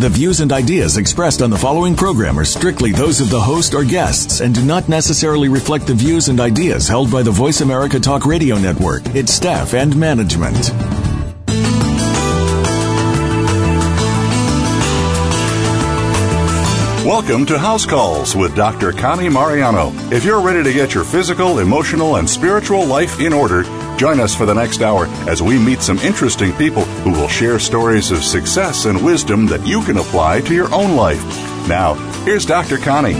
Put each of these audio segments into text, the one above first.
The views and ideas expressed on the following program are strictly those of the host or guests and do not necessarily reflect the views and ideas held by the Voice America Talk Radio Network, its staff, and management. Welcome to House Calls with Dr. Connie Mariano. If you're ready to get your physical, emotional, and spiritual life in order, join us for the next hour as we meet some interesting people who will share stories of success and wisdom that you can apply to your own life. Now, here's Dr. Connie.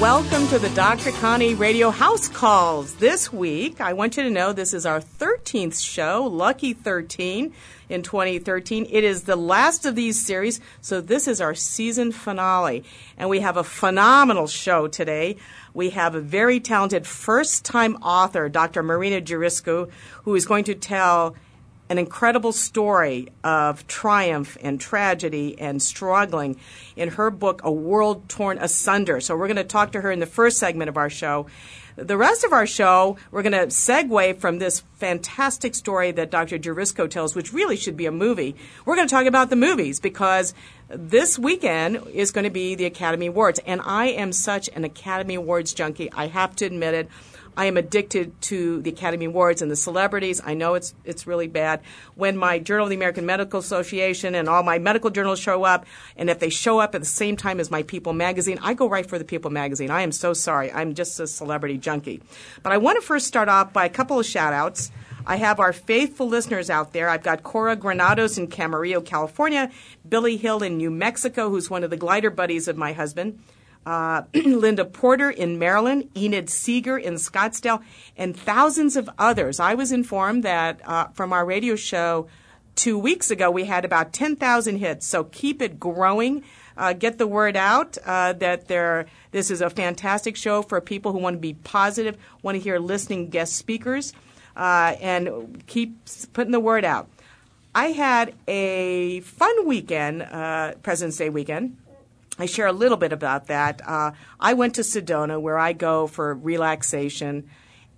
Welcome to the Dr. Connie Radio House Calls. This week, I want you to know this is our 13th show, Lucky 13. In 2013. It is the last of these series, so this is our season finale. And we have a phenomenal show today. We have a very talented first-time author, Dr. Marina Giurescu, who is going to tell an incredible story of triumph and tragedy and struggling in her book, A World Torn Asunder. So we're going to talk to her in the first segment of our show. The rest of our show, we're going to segue from this fantastic story that Dr. Giurescu tells, which really should be a movie. We're going to talk about the movies because this weekend is going to be the Academy Awards. And I am such an Academy Awards junkie. I have to admit it. I am addicted to the Academy Awards and the celebrities. I know it's really bad. When my Journal of the American Medical Association and all my medical journals show up, and if they show up at the same time as my People magazine, I go right for the People magazine. I am so sorry. I'm just a celebrity junkie. But I want to first start off by a couple of shout-outs. I have our faithful listeners out there. I've got Cora Granados in Camarillo, California, Billy Hill in New Mexico, who's one of the glider buddies of my husband, Linda Porter in Maryland, Enid Seeger in Scottsdale, and thousands of others. I was informed that from our radio show 2 weeks ago, we had about 10,000 hits. So keep it growing. Get the word out that this is a fantastic show for people who want to be positive, want to hear listening guest speakers, and keep putting the word out. I had a fun weekend, President's Day weekend. I share a little bit about that. I went to Sedona, where I go for relaxation,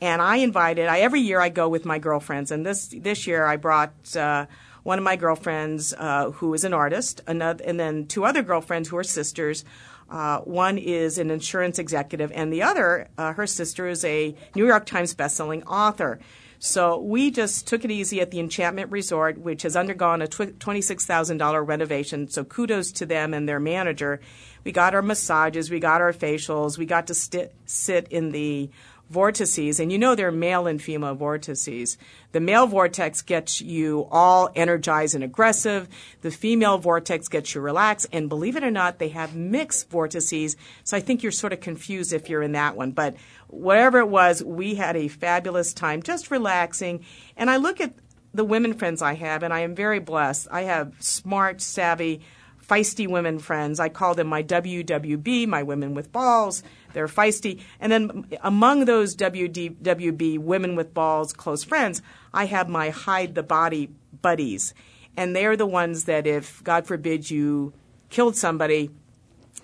and every year I go with my girlfriends, and this year I brought one of my girlfriends who is an artist, and then two other girlfriends who are sisters. One is an insurance executive, and the other, her sister, is a New York Times bestselling author. So we just took it easy at the Enchantment Resort, which has undergone a $26,000 renovation. So kudos to them and their manager. We got our massages. We got our facials. We got to sit in the vortices. And you know they're male and female vortices. The male vortex gets you all energized and aggressive. The female vortex gets you relaxed. And believe it or not, they have mixed vortices. So I think you're sort of confused if you're in that one. But whatever it was, we had a fabulous time just relaxing. And I look at the women friends I have, and I am very blessed. I have smart, savvy, feisty women friends. I call them my WWB, my women with balls. They're feisty. And then among those WWB, women with balls, close friends, I have my hide the body buddies. And they are the ones that if, God forbid, you killed somebody,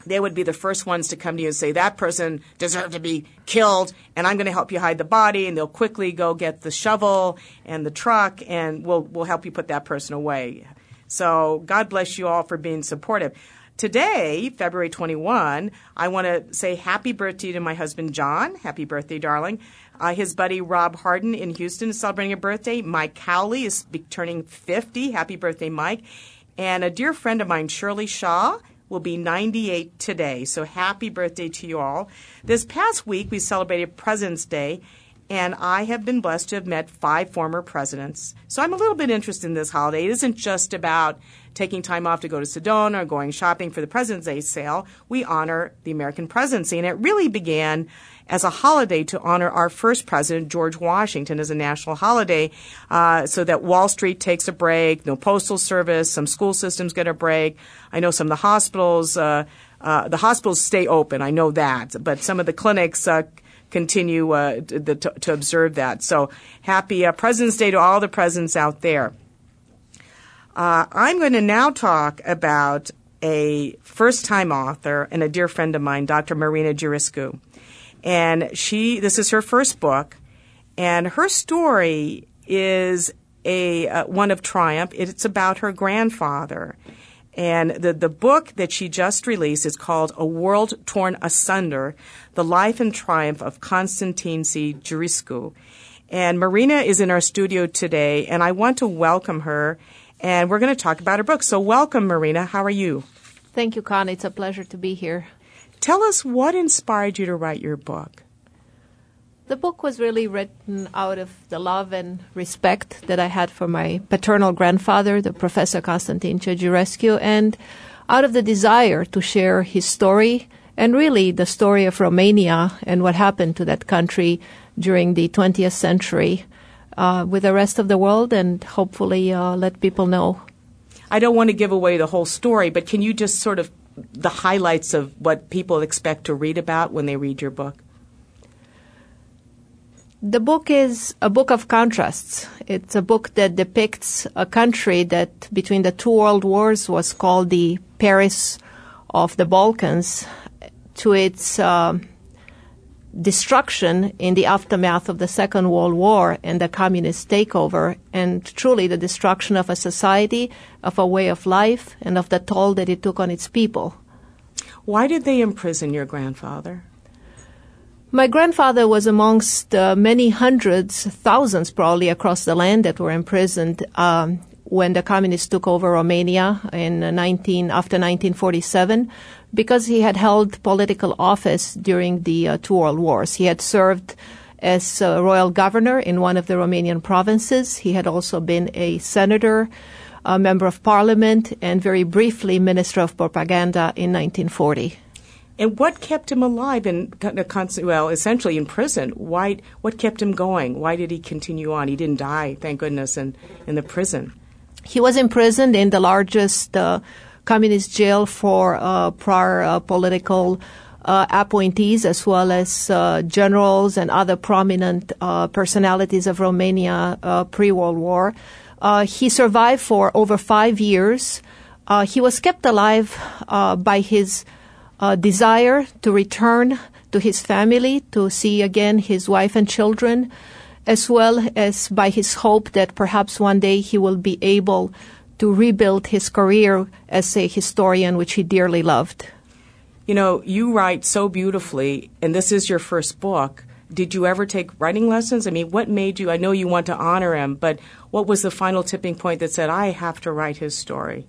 they would be the first ones to come to you and say, that person deserved to be killed, and I'm going to help you hide the body. And they'll quickly go get the shovel and the truck, and we'll help you put that person away. So God bless you all for being supportive. Today, February 21, I want to say happy birthday to my husband, John. Happy birthday, darling. His buddy, Rob Harden in Houston, is celebrating a birthday. Mike Cowley is turning 50. Happy birthday, Mike. And a dear friend of mine, Shirley Shaw, will be 98 today. So happy birthday to you all. This past week, we celebrated President's Day, and I have been blessed to have met 5 former presidents. So I'm a little bit interested in this holiday. It isn't just about taking time off to go to Sedona or going shopping for the President's Day sale. We honor the American presidency. And it really began as a holiday to honor our first president, George Washington, as a national holiday so that Wall Street takes a break, no postal service, some school systems get a break. I know some of the hospitals stay open. I know that. But some of the clinics continue to observe that. So happy President's Day to all the presidents out there. I'm going to now talk about a first-time author and a dear friend of mine, Dr. Marina Giurescu. And this is her first book, and her story is one of triumph. It's about her grandfather. And the book that she just released is called A World Torn Asunder, The Life and Triumph of Constantin C. Giurescu. And Marina is in our studio today, and I want to welcome her, and we're going to talk about her book. So welcome, Marina. How are you? Thank you, Connie. It's a pleasure to be here. Tell us what inspired you to write your book. The book was really written out of the love and respect that I had for my paternal grandfather, the Professor Constantin C. Giurescu, and out of the desire to share his story and really the story of Romania and what happened to that country during the 20th century with the rest of the world, and hopefully let people know. I don't want to give away the whole story, but can you just sort of the highlights of what people expect to read about when they read your book? The book is a book of contrasts. It's a book that depicts a country that between the two world wars was called the Paris of the Balkans, to its destruction in the aftermath of the Second World War and the communist takeover, and truly the destruction of a society, of a way of life, and of the toll that it took on its people. Why did they imprison your grandfather? My grandfather was amongst many hundreds, thousands probably, across the land that were imprisoned when the communists took over Romania after 1947, because he had held political office during the two world wars. He had served as a royal governor in one of the Romanian provinces. He had also been a senator, a member of parliament, and very briefly minister of propaganda in 1940. And what kept him alive and essentially in prison? Why? What kept him going? Why did he continue on? He didn't die, thank goodness, in the prison. He was imprisoned in the largest communist jail for prior political appointees, as well as generals and other prominent personalities of Romania pre-World War. He survived for over 5 years. He was kept alive by his desire to return to his family, to see again his wife and children, as well as by his hope that perhaps one day he will be able to rebuild his career as a historian, which he dearly loved. You know, you write so beautifully, and this is your first book. Did you ever take writing lessons? I mean, what made you? I know you want to honor him, but what was the final tipping point that said, I have to write his story?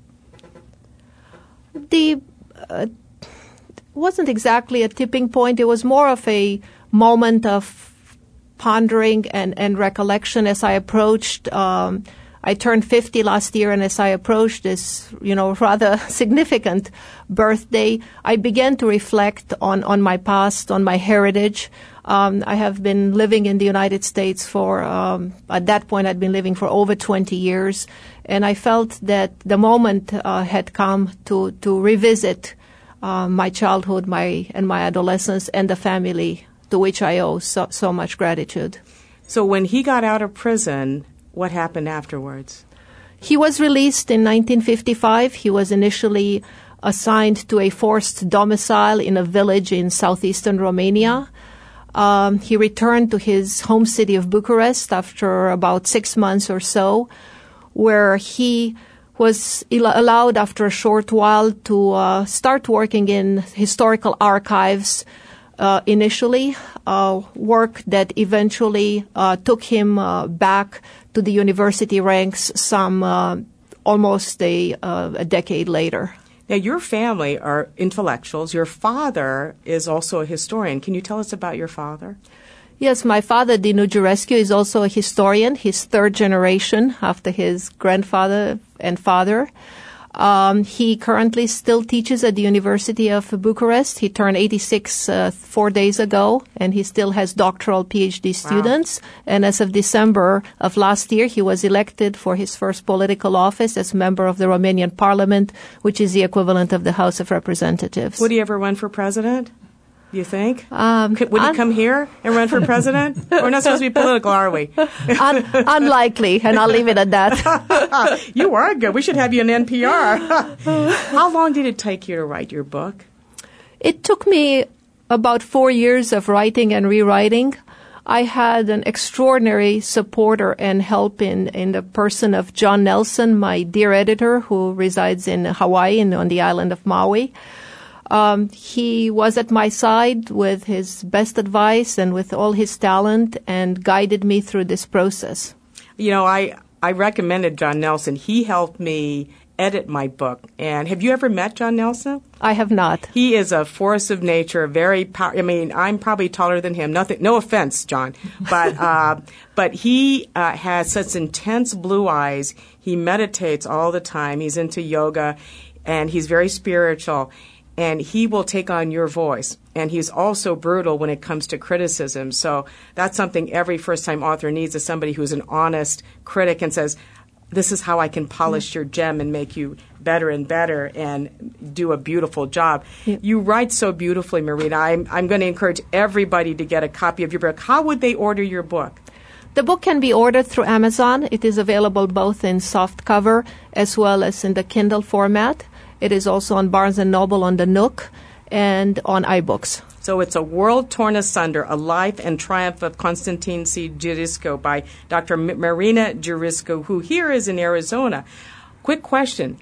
It wasn't exactly a tipping point. It was more of a moment of pondering and recollection as I approached. I turned 50 last year, and as I approached this, rather significant birthday, I began to reflect on my past, on my heritage. I have been living in the United States for, at that point, I'd been living for over 20 years, and I felt that the moment had come to revisit my childhood, my adolescence, and the family to which I owe so much gratitude. So when he got out of prison, what happened afterwards? He was released in 1955. He was initially assigned to a forced domicile in a village in southeastern Romania. He returned to his home city of Bucharest after about 6 months or so, where he was allowed after a short while to start working in historical archives initially, work that eventually took him back to the university ranks almost a decade later. Now, your family are intellectuals. Your father is also a historian. Can you tell us about your father? Yes, my father, Dinu Giurescu, is also a historian. He's third generation after his grandfather and father. He currently still teaches at the University of Bucharest. He turned 86 4 days ago, and he still has doctoral PhD students. Wow. And as of December of last year, he was elected for his first political office as member of the Romanian parliament, which is the equivalent of the House of Representatives. Would he ever run for president? You think? Would he come here and run for president? We're not supposed to be political, are we? Unlikely, and I'll leave it at that. You are good. We should have you on NPR. How long did it take you to write your book? It took me about 4 years of writing and rewriting. I had an extraordinary supporter and help in the person of John Nelson, my dear editor, who resides in Hawaii and on the island of Maui. He was at my side with his best advice and with all his talent and guided me through this process. You know, I recommended John Nelson. He helped me edit my book. And have you ever met John Nelson? I have not. He is a force of nature, very powerful. I mean, I'm probably taller than him. Nothing, no offense, John. But but he has such intense blue eyes. He meditates all the time. He's into yoga, and he's very spiritual. And he will take on your voice. And he's also brutal when it comes to criticism. So that's something every first-time author needs, is somebody who's an honest critic and says, this is how I can polish your gem and make you better and better and do a beautiful job. Yep. You write so beautifully, Marina. I'm going to encourage everybody to get a copy of your book. How would they order your book? The book can be ordered through Amazon. It is available both in softcover as well as in the Kindle format. It is also on Barnes & Noble, on the Nook, and on iBooks. So it's A World Torn Asunder, A Life and Triumph of Constantin C. Giurescu by Dr. Marina Giurescu, who here is in Arizona. Quick question.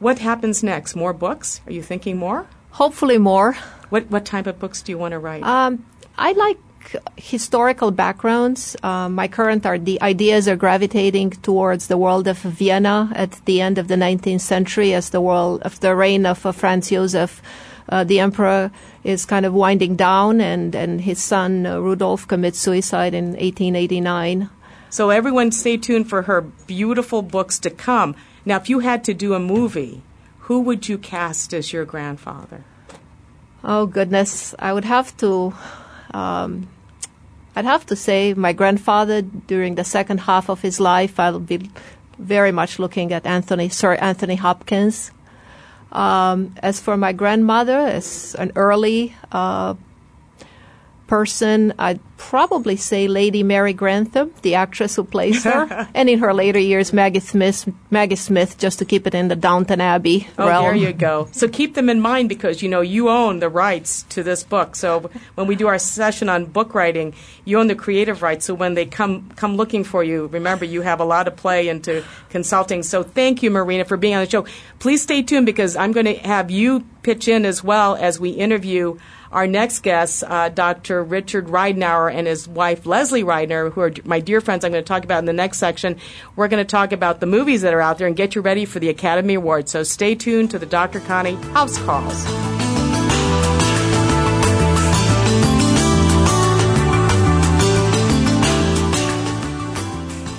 What happens next? More books? Are you thinking more? Hopefully more. What type of books do you want to write? I like historical backgrounds. My current ideas are gravitating towards the world of Vienna at the end of the 19th century, as the world of the reign of Franz Joseph, the emperor, is kind of winding down, and his son Rudolf commits suicide in 1889. So everyone stay tuned for her beautiful books to come. Now, if you had to do a movie, who would you cast as your grandfather? Oh, goodness. I would have to... I'd have to say my grandfather. During the second half of his life, I'll be very much looking at Sir Anthony Hopkins. As for my grandmother, as an early person, I'd probably say Lady Mary Grantham, the actress who plays her, and in her later years, Maggie Smith, just to keep it in the Downton Abbey realm. Oh, there you go. So keep them in mind, because, you know, you own the rights to this book. So when we do our session on book writing, you own the creative rights. So when they come looking for you, remember, you have a lot of play into consulting. So thank you, Marina, for being on the show. Please stay tuned, because I'm going to have you pitch in as well as we interview our next guest, Dr. Richard Ridenour and his wife, Leslie Ridenour, who are my dear friends. I'm going to talk about in the next section. We're going to talk about the movies that are out there and get you ready for the Academy Awards. So stay tuned to the Dr. Connie House Calls.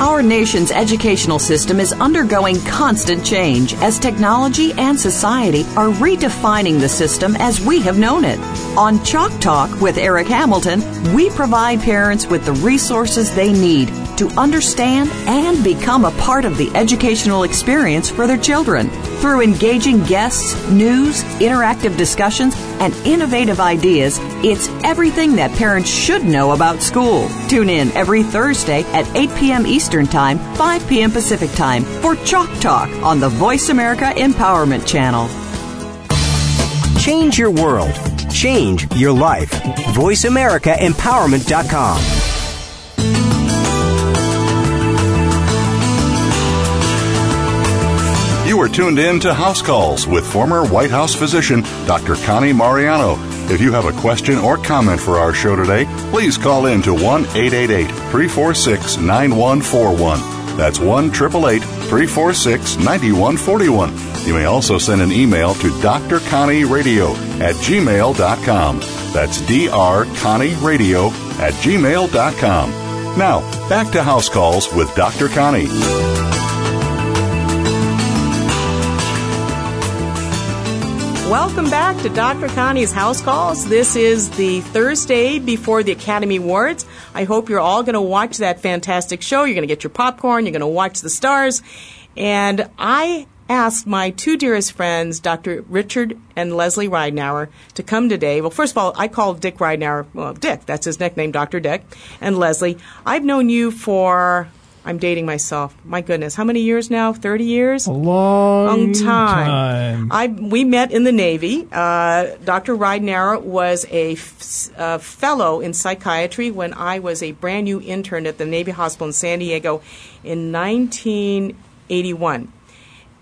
Our nation's educational system is undergoing constant change as technology and society are redefining the system as we have known it. On Chalk Talk with Eric Hamilton, we provide parents with the resources they need to understand and become a part of the educational experience for their children. Through engaging guests, news, interactive discussions, and innovative ideas, it's everything that parents should know about school. Tune in every Thursday at 8 p.m. Eastern Time, 5 p.m. Pacific Time for Chalk Talk on the Voice America Empowerment Channel. Change your world. Change your life. VoiceAmericaEmpowerment.com. You are tuned in to House Calls with former White House physician Dr. Connie Mariano. If you have a question or comment for our show today, please call in to 1-888-346-9141. That's 1-888-346-9141. You may also send an email to drconnieradio@gmail.com. That's drconnieradio@gmail.com. Now, back to House Calls with Dr. Connie. Welcome back to Dr. Connie's House Calls. This is the Thursday before the Academy Awards. I hope you're all going to watch that fantastic show. You're going to get your popcorn. You're going to watch the stars. And I asked my two dearest friends, Dr. Richard and Leslie Ridenour, to come today. Well, first of all, I called Dick Ridenour, well, Dick, that's his nickname, Dr. Dick, and Leslie. I've known you for, I'm dating myself, my goodness, how many years now? 30 years? A long time. We met in the Navy. Dr. Ridenour was a fellow in psychiatry when I was a brand new intern at the Navy Hospital in San Diego in 1981.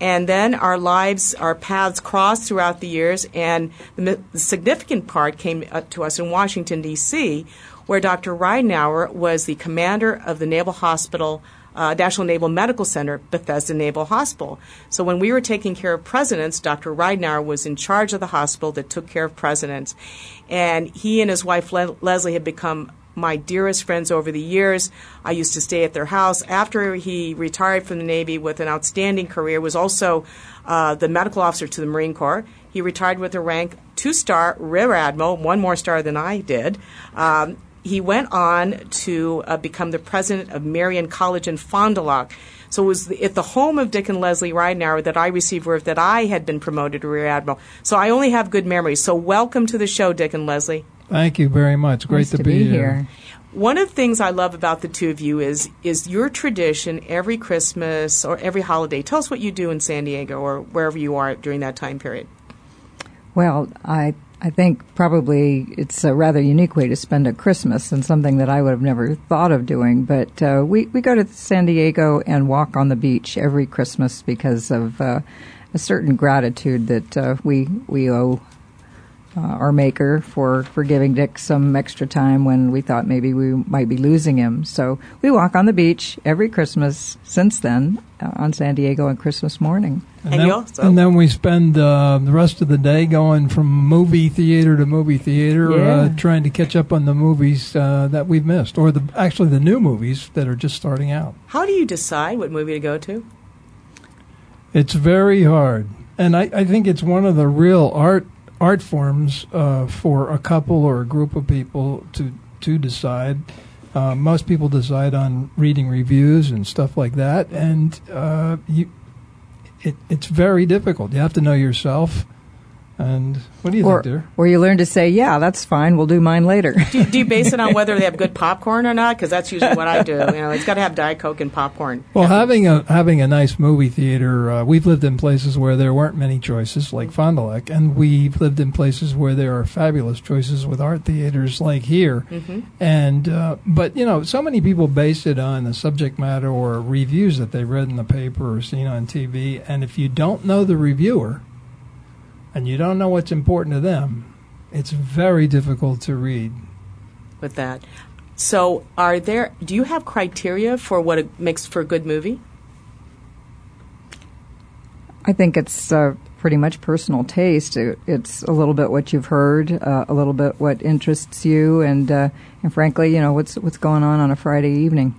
And then our lives, our paths crossed throughout the years, and the significant part came up to us in Washington, D.C., where Dr. Ridenour was the commander of the Naval Hospital, National Naval Medical Center, Bethesda Naval Hospital. So when we were taking care of presidents, Dr. Ridenour was in charge of the hospital that took care of presidents. And he and his wife, Leslie, had become my dearest friends over the years. I used to stay at their house. After he retired from the Navy with an outstanding career, was also the medical officer to the Marine Corps. He retired with a rank 2-star Rear Admiral, one more star than I did. He went on to become the president of Marion College in Fond du Lac. So it was at the home of Dick and Leslie Ridenour that I received word that I had been promoted to Rear Admiral. So I only have good memories. So welcome to the show, Dick and Leslie. Thank you very much. Great to be here. One of the things I love about the two of you is your tradition every Christmas or every holiday. Tell us what you do in San Diego or wherever you are during that time period. Well, I think probably it's a rather unique way to spend a Christmas and something that I would have never thought of doing. But we go to San Diego and walk on the beach every Christmas because of a certain gratitude that we owe our maker for giving Dick some extra time when we thought maybe we might be losing him. So we walk on the beach every Christmas since then on San Diego on Christmas morning. And then we spend the rest of the day going from movie theater to movie theater, trying to catch up on the movies that we've missed, or the new movies that are just starting out. How do you decide what movie to go to? It's very hard. And I think it's one of the real art forms for a couple or a group of people to decide. Most people decide on reading reviews and stuff like that, and it's very difficult. You have to know yourself. And what do you think, dear? Or you learn to say, yeah, that's fine, we'll do mine later. Do you base it on whether they have good popcorn or not? Because that's usually what I do. It's got to have Diet Coke and popcorn. Well, having a nice movie theater, we've lived in places where there weren't many choices, like Fond du Lac, and we've lived in places where there are fabulous choices with art theaters like here. Mm-hmm. And But so many people base it on the subject matter or reviews that they read in the paper or seen on TV. And if you don't know the reviewer and you don't know what's important to them, it's very difficult to read. With that, so do you have criteria for what it makes for a good movie? I think it's pretty much personal taste. It's a little bit what you've heard, a little bit what interests you, and frankly, what's going on a Friday evening.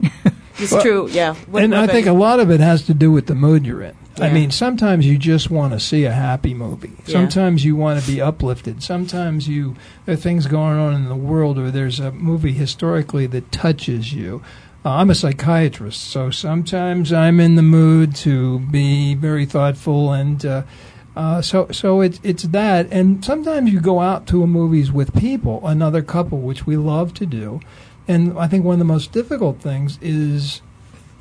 It's true, yeah. I think a lot of it has to do with the mood you're in. Yeah. I mean, sometimes you just want to see a happy movie. Yeah. Sometimes you want to be uplifted. Sometimes there are things going on in the world, or there's a movie historically that touches you. I'm a psychiatrist, so sometimes I'm in the mood to be very thoughtful, and so it's that. And sometimes you go out to movies with people, another couple, which we love to do. And I think one of the most difficult things is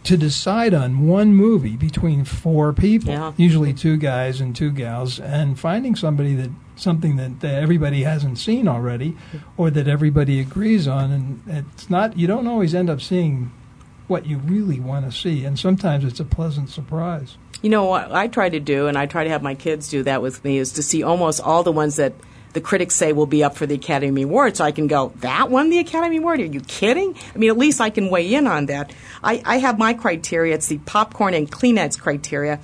to decide on one movie between four people, usually two guys and two gals, and finding something that everybody hasn't seen already or that everybody agrees on. And you don't always end up seeing what you really want to see, and sometimes it's a pleasant surprise. What I try to do, and I try to have my kids do that with me, is to see almost all the ones that the critics say will be up for the Academy Award, so I can go, that won the Academy Award? Are you kidding? I mean, at least I can weigh in on that. I have my criteria. It's the popcorn and Kleenex criteria.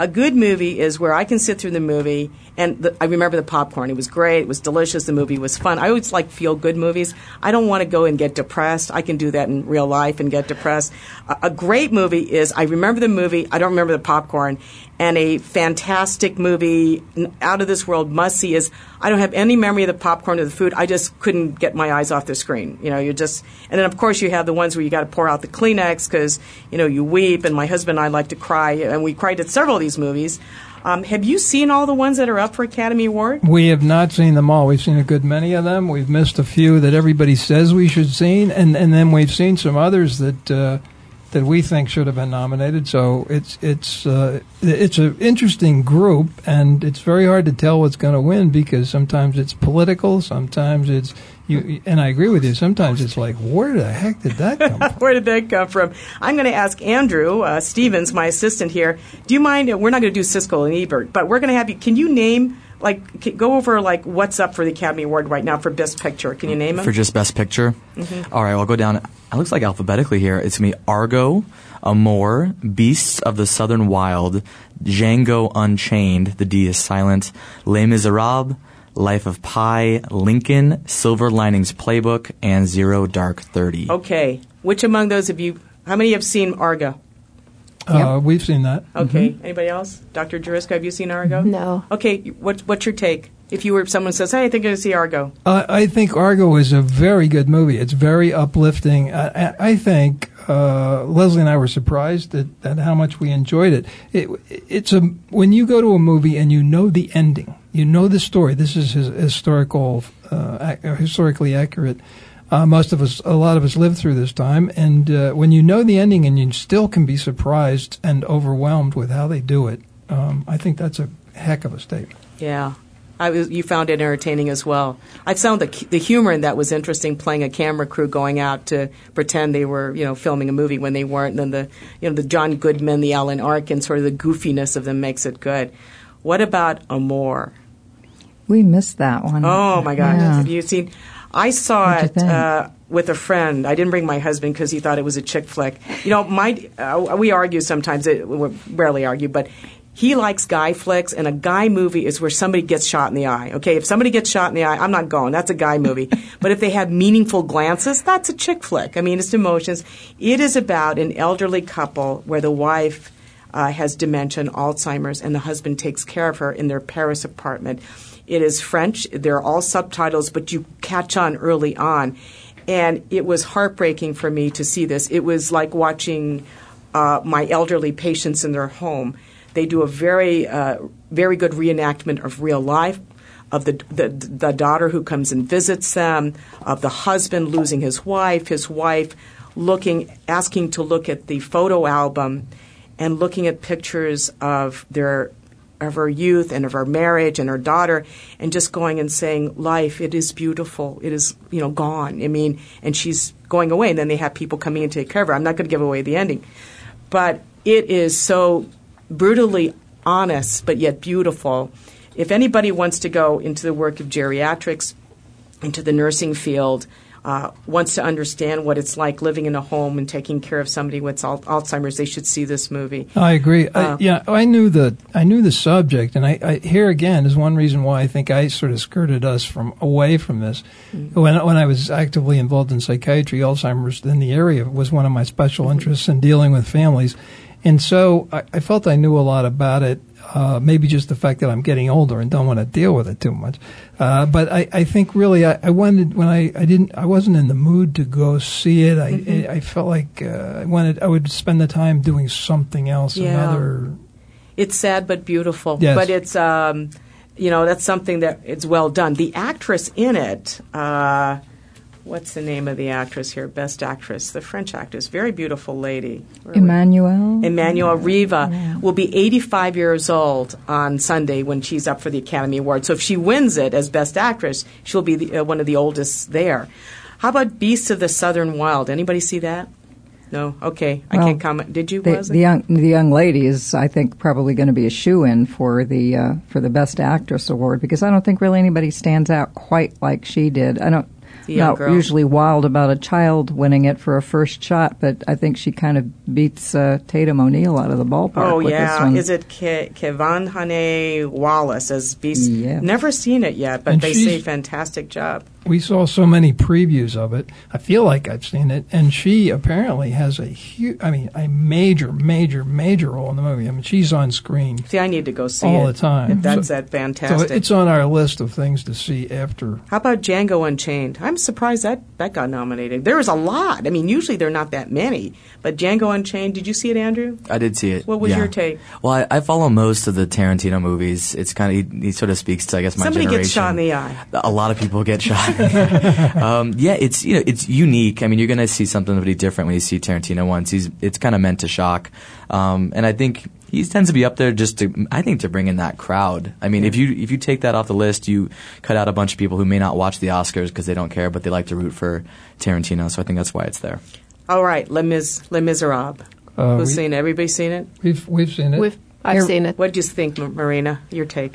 A good movie is where I can sit through the movie, and I remember the popcorn. It was great. It was delicious. The movie was fun. I always like feel-good movies. I don't want to go and get depressed. I can do that in real life and get depressed. A great movie is I remember the movie. I don't remember the popcorn. And a fantastic movie, out of this world must-see is I don't have any memory of the popcorn or the food. I just couldn't get my eyes off the screen. You know, you're just – and then, of course, you have the ones where you got to pour out the Kleenex because, you know, you weep. And my husband and I like to cry, and we cried at several of these movies. Have you seen all the ones that are up for Academy Award? We have not seen them all. We've seen a good many of them. We've missed a few that everybody says we should seen, and then we've seen some others that that we think should have been nominated. So it's an interesting group, and it's very hard to tell what's going to win because sometimes it's political, sometimes it's you. And I agree with you. Sometimes it's like, where the heck did that come from? Where did that come from? I'm going to ask Andrew Stevens, my assistant here. Do you mind? We're not going to do Siskel and Ebert, but we're going to have you. Can you name? Like, go over, like, what's up for the Academy Award right now for Best Picture. Can you name them? For just Best Picture? Mm-hmm. All right, well, I'll go down. It looks like alphabetically here. It's going to be Argo, Amour, Beasts of the Southern Wild, Django Unchained, the D is silent, Les Misérables, Life of Pi, Lincoln, Silver Linings Playbook, and 0 Dark 30. Okay. Which among those of you, how many have seen Argo? Yep. We've seen that. Okay. Mm-hmm. Anybody else? Dr. Giurescu, have you seen Argo? No. Okay. What's your take? If you were someone says, "Hey, I think I'm going to see Argo." I think Argo is a very good movie. It's very uplifting. I think Leslie and I were surprised at how much we enjoyed it. When you go to a movie and you know the ending, you know the story. This is historically accurate. A lot of us lived through this time, and when you know the ending and you still can be surprised and overwhelmed with how they do it, I think that's a heck of a statement. Yeah. You found it entertaining as well. I found the humor in that was interesting, playing a camera crew going out to pretend they were, you know, filming a movie when they weren't, and then the John Goodman, the Alan Arkin, sort of the goofiness of them makes it good. What about Amour? We missed that one. Oh, my gosh. Yeah. Have you seen... I saw it with a friend. I didn't bring my husband because he thought it was a chick flick. You know, we argue sometimes. We rarely argue, but he likes guy flicks, and a guy movie is where somebody gets shot in the eye. Okay, if somebody gets shot in the eye, I'm not going. That's a guy movie. But if they have meaningful glances, that's a chick flick. I mean, it's emotions. It is about an elderly couple where the wife has dementia and Alzheimer's, and the husband takes care of her in their Paris apartment. It is French. There are all subtitles, but you catch on early on. And it was heartbreaking for me to see this. It was like watching my elderly patients in their home. They do a very, very good reenactment of real life, of the daughter who comes and visits them, of the husband losing his wife asking to look at the photo album and looking at pictures of their of her youth and of her marriage and her daughter, and just going and saying, life, it is beautiful. It is, gone. I mean, and she's going away, and then they have people coming in to take care of her. I'm not going to give away the ending. But it is so brutally honest, but yet beautiful. If anybody wants to go into the work of geriatrics, into the nursing field, wants to understand what it's like living in a home and taking care of somebody with Alzheimer's, they should see this movie. I agree. I knew the subject, and I here again is one reason why I think I sort of skirted us from away from this. Mm-hmm. When I was actively involved in psychiatry, Alzheimer's in the area was one of my special interests in dealing with families, and so I felt I knew a lot about it. Maybe just the fact that I'm getting older and don't want to deal with it too much. But I think really I wanted when I didn't I wasn't in the mood to go see it. I felt like I would spend the time doing something else. Yeah. Another. It's sad but beautiful. Yes. But it's that's something that it's well done. The actress in it. What's the name of the actress here? Best actress, the French actress, very beautiful lady. Emmanuelle Riva will be 85 years old on Sunday when she's up for the Academy Award. So if she wins it as Best Actress, she'll be one of the oldest there. How about Beasts of the Southern Wild? Anybody see that? No? Okay. I can't comment. Did you? The young lady is, I think, probably going to be a shoo-in for the Best Actress Award because I don't think really anybody stands out quite like she did. the young girl. Usually wild about a child winning it for a first shot, but I think she kind of beats Tatum O'Neal out of the ballpark. This one. Is it Kevanhane Wallace as Beast? Yes. Never seen it yet, but they say fantastic job. We saw so many previews of it. I feel like I've seen it, and she apparently has a major role in the movie. I mean, she's on screen. See, I need to go see all it all the time. That's that fantastic. So it's on our list of things to see after. How about Django Unchained? I'm surprised that got nominated. There was a lot. I mean, usually there are not that many, but Django Unchained. Did you see it, Andrew? I did see it. What was your take? Well, I follow most of the Tarantino movies. It's kind of he sort of speaks to, I guess, my generation. Somebody gets shot in the eye. A lot of people get shot. It's it's unique. I mean, you're going to see something really different when you see Tarantino once. It's kind of meant to shock, and I think he tends to be up there just to bring in that crowd. I mean, if you take that off the list, you cut out a bunch of people who may not watch the Oscars because they don't care, but they like to root for Tarantino. So I think that's why it's there. All right, Les Miserables. Who's seen it? Everybody seen it? We've seen it. I've seen it. What do you think, Marina? Your take?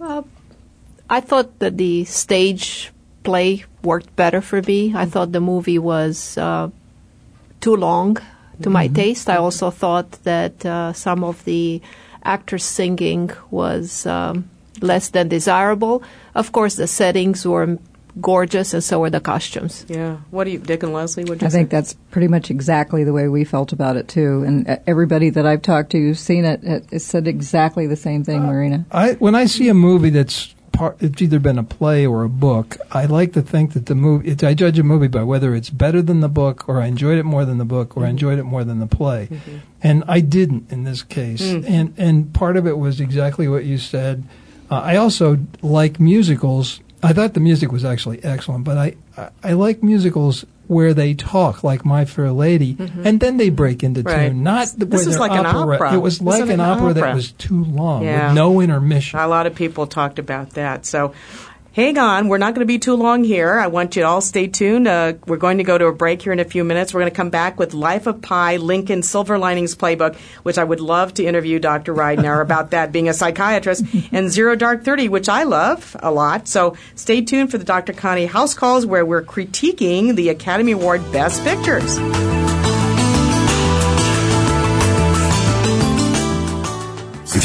I thought that the stage play worked better for me. I thought the movie was too long to my taste. I also thought that some of the actors singing was less than desirable. Of course, the settings were gorgeous, and so were the costumes. Yeah. What do you, Dick and Leslie? What do you say? I think that's pretty much exactly the way we felt about it too. And everybody that I've talked to who's seen it said exactly the same thing, Marina. When I see a movie that's it's either been a play or a book, I like to think that the movie, I judge a movie by whether it's better than the book, or I enjoyed it more than the book, or I enjoyed it more than the play. Mm-hmm. And I didn't in this case. Mm. And part of it was exactly what you said. I also like musicals. I thought the music was actually excellent, but I like musicals where they talk like My Fair Lady, and then they break into tune. Not the way they're like opera. It was like an opera that was too long with no intermission. A lot of people talked about that. So hang on. We're not going to be too long here. I want you to all stay tuned. We're going to go to a break here in a few minutes. We're going to come back with Life of Pi, Lincoln, Silver Linings Playbook, which I would love to interview Dr. Ridenour about that, being a psychiatrist, and Zero Dark 30, which I love a lot. So stay tuned for the Dr. Connie House Calls, where we're critiquing the Academy Award Best Pictures. If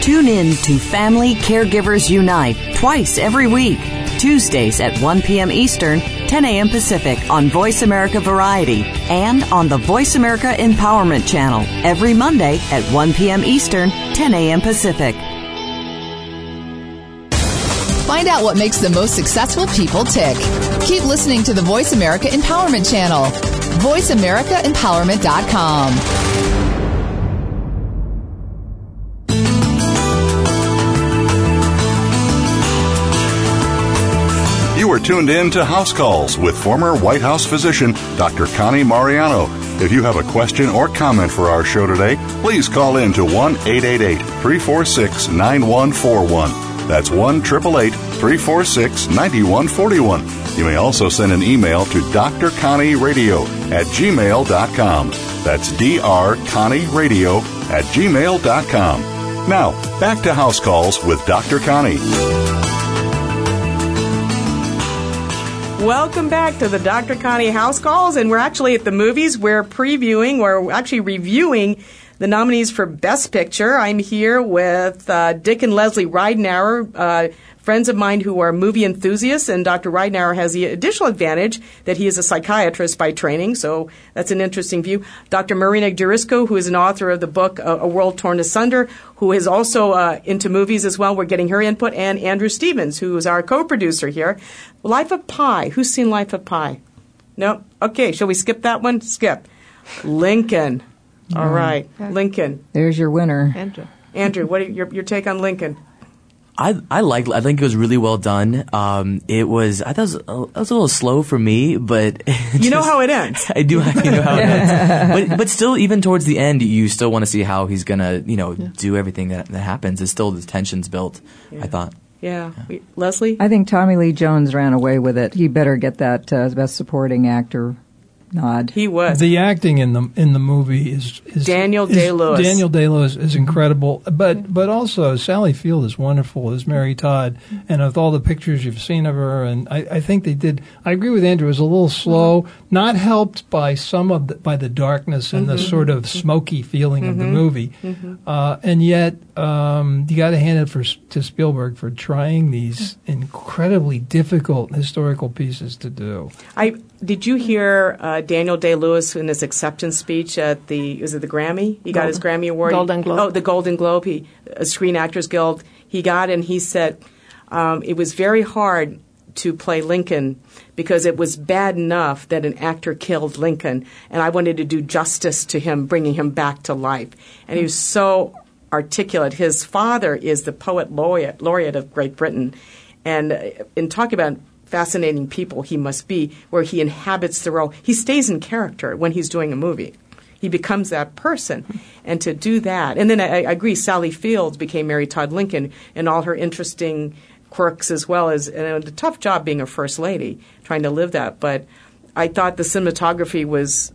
Tune in to Family Caregivers Unite twice every week, Tuesdays at 1 p.m. Eastern, 10 a.m. Pacific on Voice America Variety and on the Voice America Empowerment Channel every Monday at 1 p.m. Eastern, 10 a.m. Pacific. Find out what makes the most successful people tick. Keep listening to the Voice America Empowerment Channel. VoiceAmericaEmpowerment.com. You are tuned in to House Calls with former White House physician Dr. Connie Mariano. If you have a question or comment for our show today, please call in to 1-888-346-9141. That's 1-888-346-9141. You may also send an email to drconnieradio@gmail.com. That's drconnieradio@gmail.com. Now, back to House Calls with Dr. Connie. Welcome back to the Dr. Connie House Calls, and we're actually at the movies. We're reviewing The nominees for Best Picture, I'm here with Dick and Leslie Ridenour, friends of mine who are movie enthusiasts, and Dr. Ridenour has the additional advantage that he is a psychiatrist by training, so that's an interesting view. Dr. Marina Giurescu, who is an author of the book A World Torn Asunder, who is also into movies as well. We're getting her input. And Andrew Stevens, who is our co-producer here. Life of Pi. Who's seen Life of Pi? No? Okay. Shall we skip that one? Skip. Lincoln. All right. Lincoln. There's your winner. Andrew, what are your take on Lincoln? I think it was really well done. It was a little slow for me, but you know how it ends. I do. I know how it ends. But still, even towards the end, you still want to see how he's gonna, do everything that happens. It's still the tension's built. Yeah. I thought. Yeah. Leslie? I think Tommy Lee Jones ran away with it. He better get that Best Supporting Actor nod. He was. The acting in the movie is Daniel Day-Lewis. Daniel Day-Lewis is incredible, but also Sally Field is wonderful as Mary Todd, and with all the pictures you've seen of her, and I think they did. I agree with Andrew. It was a little slow, not helped by the darkness and the sort of smoky feeling of the movie, and yet you got to hand it to Spielberg for trying these incredibly difficult historical pieces to do. Did you hear Daniel Day-Lewis in his acceptance speech at the Grammy? He got his Grammy Award. Golden Globe. Oh, the Golden Globe. Screen Actors Guild. He got it, and he said it was very hard to play Lincoln because it was bad enough that an actor killed Lincoln, and I wanted to do justice to him, bringing him back to life. And he was so articulate. His father is the poet laureate of Great Britain, and in talking about fascinating people he must be, where he inhabits the role. He stays in character when he's doing a movie. He becomes that person. And to do that, and then I agree, Sally Field became Mary Todd Lincoln and all her interesting quirks as well as, and it was a tough job being a first lady, trying to live that. But I thought the cinematography was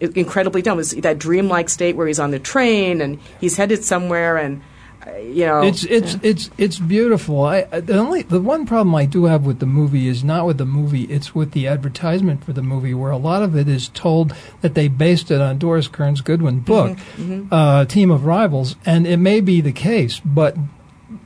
incredibly done. It was that dreamlike state where he's on the train and he's headed somewhere and it's beautiful. The one problem I do have with the movie is not with the movie; it's with the advertisement for the movie, where a lot of it is told that they based it on Doris Kearns Goodwin's book, Team of Rivals, and it may be the case, but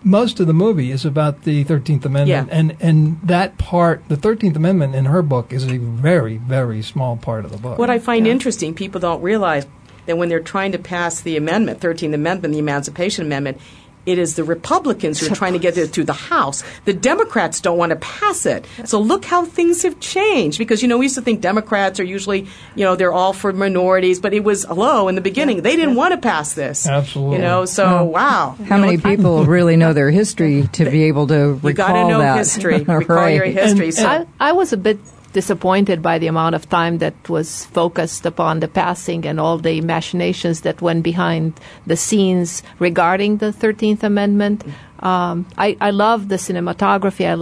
most of the movie is about the 13th Amendment, and that part, the 13th Amendment in her book, is a very, very small part of the book. What I find interesting, people don't realize that when they're trying to pass the amendment, 13th Amendment, the Emancipation Amendment, it is the Republicans who are trying to get it through the House. The Democrats don't want to pass it. So look how things have changed. Because, we used to think Democrats are usually, they're all for minorities. But it was low in the beginning. They didn't want to pass this. Absolutely. Wow. How many people really know their history to be able to recall that? You got to know history. Recall your history. I was a bit disappointed by the amount of time that was focused upon the passing and all the machinations that went behind the scenes regarding the 13th Amendment. I love the cinematography. I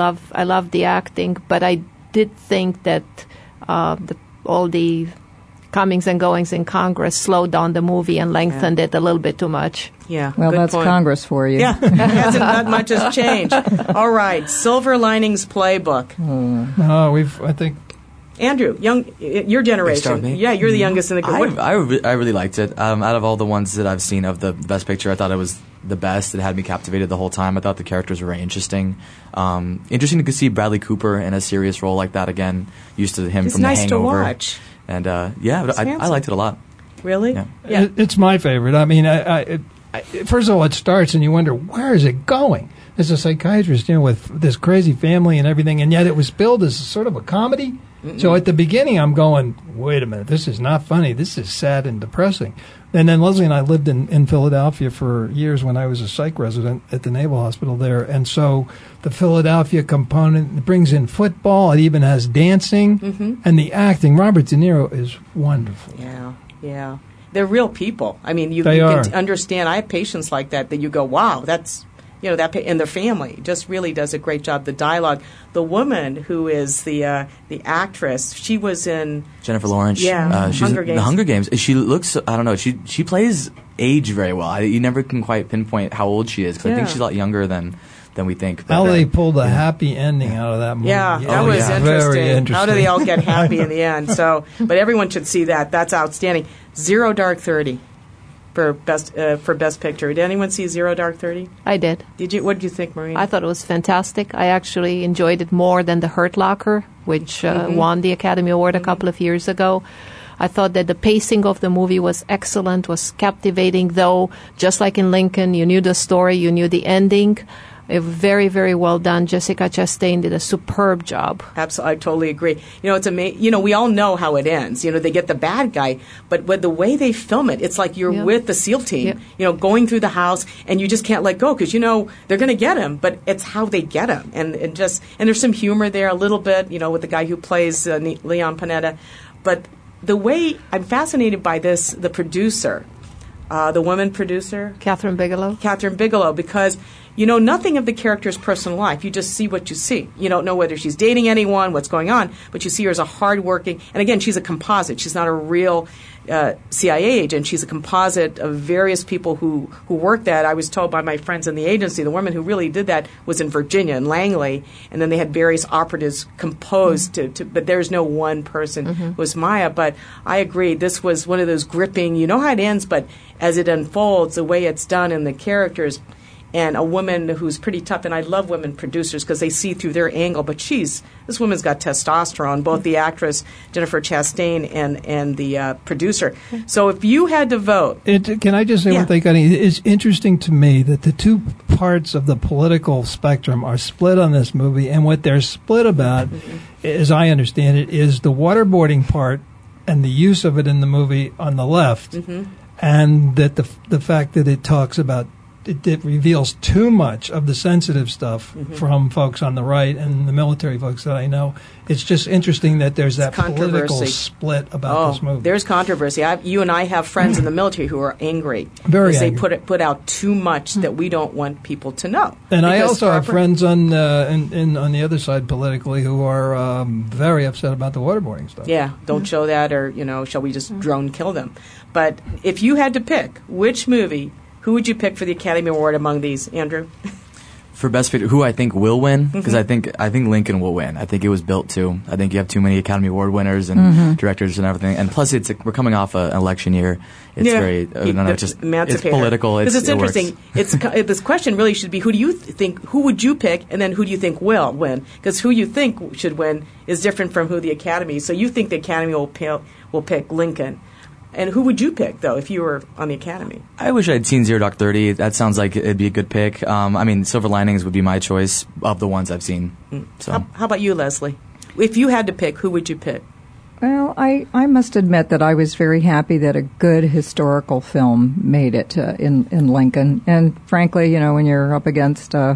love the acting, but I did think that all the comings and goings in Congress slowed down the movie and lengthened it a little bit too much. Yeah, well, that's point. Congress for you. Yeah, not much has changed. All right, Silver Linings Playbook. I think Andrew, your generation. Yeah, you're the youngest in the group. I really liked it. Out of all the ones that I've seen of the Best Picture, I thought it was the best. It had me captivated the whole time. I thought the characters were very interesting. Interesting to see Bradley Cooper in a serious role like that again. Used to him from The Hangover. It's nice to watch. And I liked it a lot. Really? Yeah. It's my favorite. I mean, first of all, it starts and you wonder, where is it going? As a psychiatrist, with this crazy family and everything, and yet it was billed as sort of a comedy. Mm-mm. So at the beginning, I'm going, wait a minute, this is not funny. This is sad and depressing. And then Leslie and I lived in Philadelphia for years when I was a psych resident at the Naval Hospital there. And so the Philadelphia component brings in football. It even has dancing. And the acting. Robert De Niro is wonderful. Yeah. They're real people. I mean, you can understand. I have patients like that you go, wow, that's, that and their family just really does a great job. The dialogue. The woman who is the actress, she was in Jennifer Lawrence. Yeah, she's in The Hunger Games. She looks. I don't know. She plays age very well. You never can quite pinpoint how old she is because I think she's a lot younger than we think. But, how they pulled a happy ending out of that movie. Yeah, that was interesting. How do they all get happy in the end? But everyone should see that. That's outstanding. Zero Dark 30. for Best Picture. Did anyone see Zero Dark 30? I did. Did you? What did you think, Marina? I thought it was fantastic. I actually enjoyed it more than The Hurt Locker, which won the Academy Award a couple of years ago. I thought that the pacing of the movie was excellent, was captivating, though, just like in Lincoln, you knew the story, you knew the ending. Very, very well done. Jessica Chastain did a superb job. Absolutely, I totally agree. You know, it's amazing. You know, we all know how it ends. You know, they get the bad guy, but with the way they film it, it's like you're with the SEAL team. Yeah. You know, going through the house, and you just can't let go because you know they're going to get him. But it's how they get him, and there's some humor there a little bit. You know, with the guy who plays Leon Panetta, but the way I'm fascinated by this, the producer, the woman producer, Catherine Bigelow, because. You know nothing of the character's personal life. You just see what you see. You don't know whether she's dating anyone, what's going on, but you see her as a hardworking, and again, she's a composite. She's not a real CIA agent. She's a composite of various people who work that. I was told by my friends in the agency, the woman who really did that was in Virginia, in Langley, and then they had various operatives composed, but there's no one person was Maya. But I agree, this was one of those gripping, you know how it ends, but as it unfolds, the way it's done and the characters. And a woman who's pretty tough, and I love women producers because they see through their angle, but this woman's got testosterone, both the actress, Jennifer Chastain, and the producer. So if you had to vote... can I just say one thing, Connie? It's interesting to me that the two parts of the political spectrum are split on this movie, and what they're split about, as I understand it, is the waterboarding part and the use of it in the movie on the left, and that the fact that it talks about it reveals too much of the sensitive stuff from folks on the right and the military folks that I know. It's just interesting that there's that political split about this movie. There's controversy. You and I have friends in the military who are angry. Very angry. Because they put out too much that we don't want people to know. And I also have friends on the other side politically who are very upset about the waterboarding stuff. Yeah, don't show that, or, you know, shall we just drone kill them? But if you had to pick which movie... Who would you pick for the Academy Award among these, Andrew? For Best Picture, who I think will win, because I think Lincoln will win. I think it was built to. I think you have too many Academy Award winners and directors and everything. And plus, we're coming off an election year. It's very it's political. Because it's interesting. This question really should be, who would you pick, and then who do you think will win? Because who you think should win is different from who the Academy. So you think the Academy will pick Lincoln. And who would you pick, though, if you were on the Academy? I wish I'd seen Zero Dark 30. That sounds like it'd be a good pick. I mean, Silver Linings would be my choice of the ones I've seen. So, how about you, Leslie? If you had to pick, who would you pick? Well, I must admit that I was very happy that a good historical film made it in Lincoln. And frankly, you know, when you're up against, you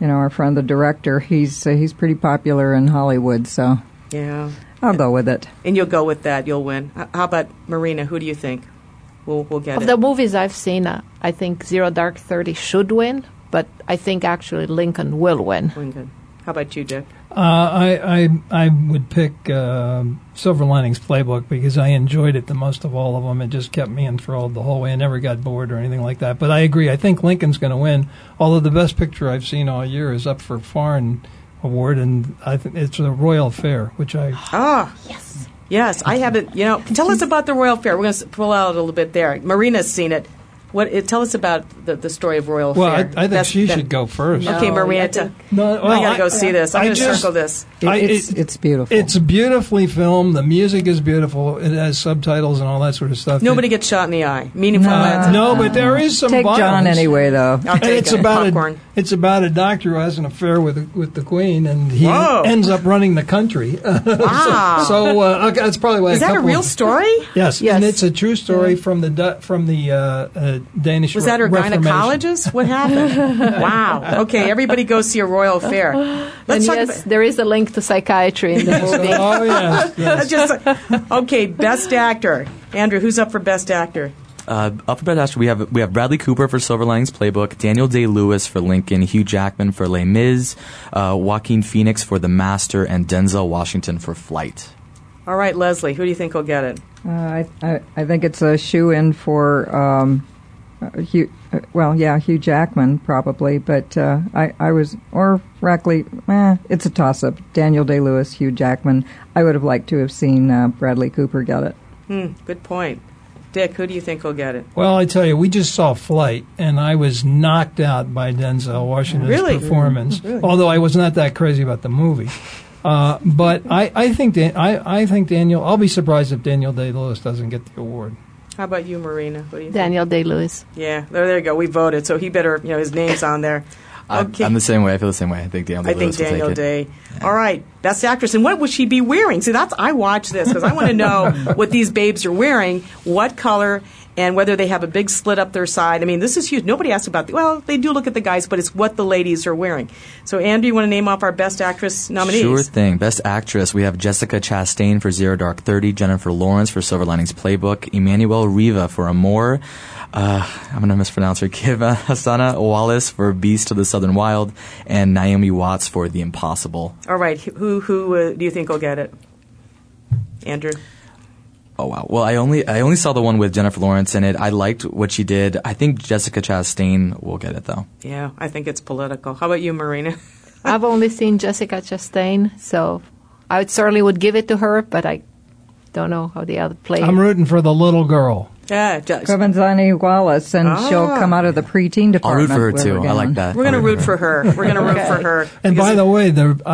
know, our friend the director, he's pretty popular in Hollywood, so yeah. I'll go with it. And you'll go with that. You'll win. How about Marina? Who do you think we'll get it? Of the movies I've seen, I think Zero Dark 30 should win, but I think actually Lincoln will win. Lincoln. How about you, Dick? I would pick Silver Linings Playbook because I enjoyed it the most of all of them. It just kept me enthralled the whole way. I never got bored or anything like that. But I agree. I think Lincoln's going to win, although the best picture I've seen all year is up for foreign award, and I think it's the Royal Fair, which I... Ah, yes, I haven't, you know, tell us about the Royal Fair. We're going to pull out a little bit there. Marina's seen it. Tell us about the story of Royal Fair. Well, I think she should go first. No, okay, Marina, I got to go see this. I'm going to circle this. It's beautiful. It's beautifully filmed. The music is beautiful. It has subtitles and all that sort of stuff. Nobody gets shot in the eye. Meaningful. No, but there is some violence. Take John anyway, though. I'll take it's about a doctor who has an affair with the Queen, and he ends up running the country. Wow. So that's probably why. Is that a real story? Yes, and it's a true story from the Danish Reformation. Was that her gynecologist? What happened? Wow. Okay, everybody go see a Royal Fair. Let's talk there is a link to psychiatry in the movie. Oh, yes. Okay, Best Actor. Andrew, who's up for Best Actor? Up for Best Actor, we have Bradley Cooper for Silver Linings Playbook, Daniel Day-Lewis for Lincoln, Hugh Jackman for Les Mis, Joaquin Phoenix for The Master, and Denzel Washington for Flight. All right, Leslie, who do you think will get it? I think it's a shoo-in for... Hugh Jackman probably, but it's a toss-up. Daniel Day-Lewis, Hugh Jackman. I would have liked to have seen Bradley Cooper get it. Good point. Dick, who do you think will get it? Well, I tell you, we just saw Flight, and I was knocked out by Denzel Washington's performance. Really? Although I was not that crazy about the movie. But I think Daniel. I'll be surprised if Daniel Day-Lewis doesn't get the award. How about you, Marina? What do you think? Daniel Day-Lewis. Yeah, there you go. We voted, so he better. You know, his name's on there. Okay. I'm the same way. I feel the same way. I think Daniel Day. Yeah. All right. Best actress. And what would she be wearing? See, I watch this because I want to know what these babes are wearing, what color, and whether they have a big slit up their side. I mean, this is huge. Nobody asked about they do look at the guys, but it's what the ladies are wearing. So, Andrew, you want to name off our Best Actress nominees? Sure thing. Best Actress, we have Jessica Chastain for 0 Dark 30, Jennifer Lawrence for Silver Linings Playbook, Emmanuel Riva for Amour, I'm going to mispronounce her, Kiva Hasana Wallace for Beast of the Southern Wild, and Naomi Watts for The Impossible. All right. Who do you think will get it? Andrew? Oh, wow. Well, I only saw the one with Jennifer Lawrence in it. I liked what she did. I think Jessica Chastain will get it, though. Yeah, I think it's political. How about you, Marina? I've only seen Jessica Chastain, so I certainly would give it to her, but I don't know how the other play. I'm rooting for the little girl. Yeah, Constantin Wallace, and she'll come out of the preteen department. I'll root for her, too. I like that. We're going to root for her. And by the way,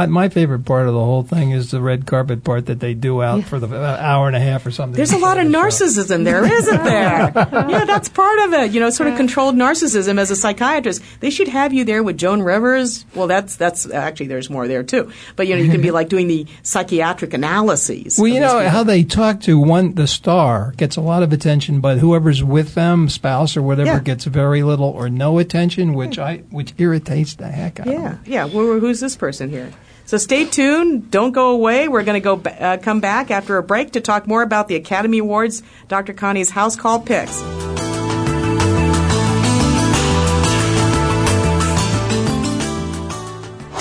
my favorite part of the whole thing is the red carpet part that they do out for the hour and a half or something. There's a lot of narcissism there, isn't there? Yeah, that's part of it. You know, sort of controlled narcissism as a psychiatrist. They should have you there with Joan Rivers. Well, that's actually, there's more there, too. But, you know, you can be, like, doing the psychiatric analyses. Well, you know, people. How they talk to one, the star gets a lot of attention, but whoever's with them, spouse or whatever, gets very little or no attention, which irritates the heck out of them. Yeah, well, who's this person here? So stay tuned. Don't go away. We're going to come back after a break to talk more about the Academy Awards, Dr. Connie's House Call Picks.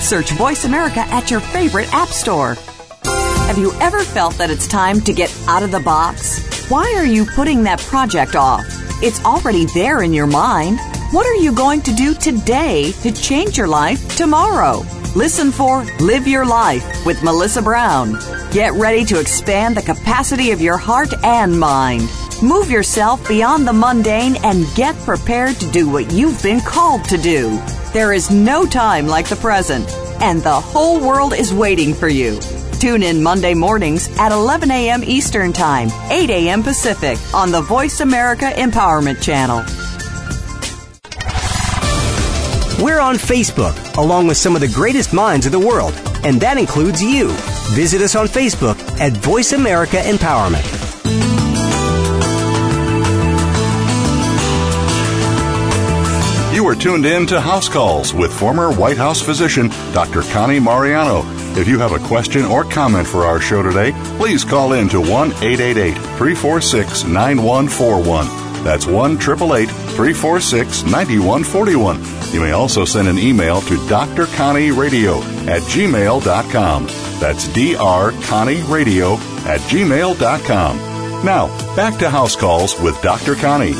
Search Voice America at your favorite app store. Have you ever felt that it's time to get out of the box? Why are you putting that project off? It's already there in your mind. What are you going to do today to change your life tomorrow? Listen for Live Your Life with Melissa Brown. Get ready to expand the capacity of your heart and mind. Move yourself beyond the mundane and get prepared to do what you've been called to do. There is no time like the present, and the whole world is waiting for you. Tune in Monday mornings at 11 a.m. Eastern Time, 8 a.m. Pacific on the Voice America Empowerment Channel. We're on Facebook, along with some of the greatest minds of the world, and that includes you. Visit us on Facebook at Voice America Empowerment. You are tuned in to House Calls with former White House physician Dr. Connie Mariano. If you have a question or comment for our show today, please call in to 1-888-346-9141. That's 1-888-346-9141. You may also send an email to drconnieradio@gmail.com. That's drconnieradio@gmail.com. Now, back to House Calls with Dr. Connie.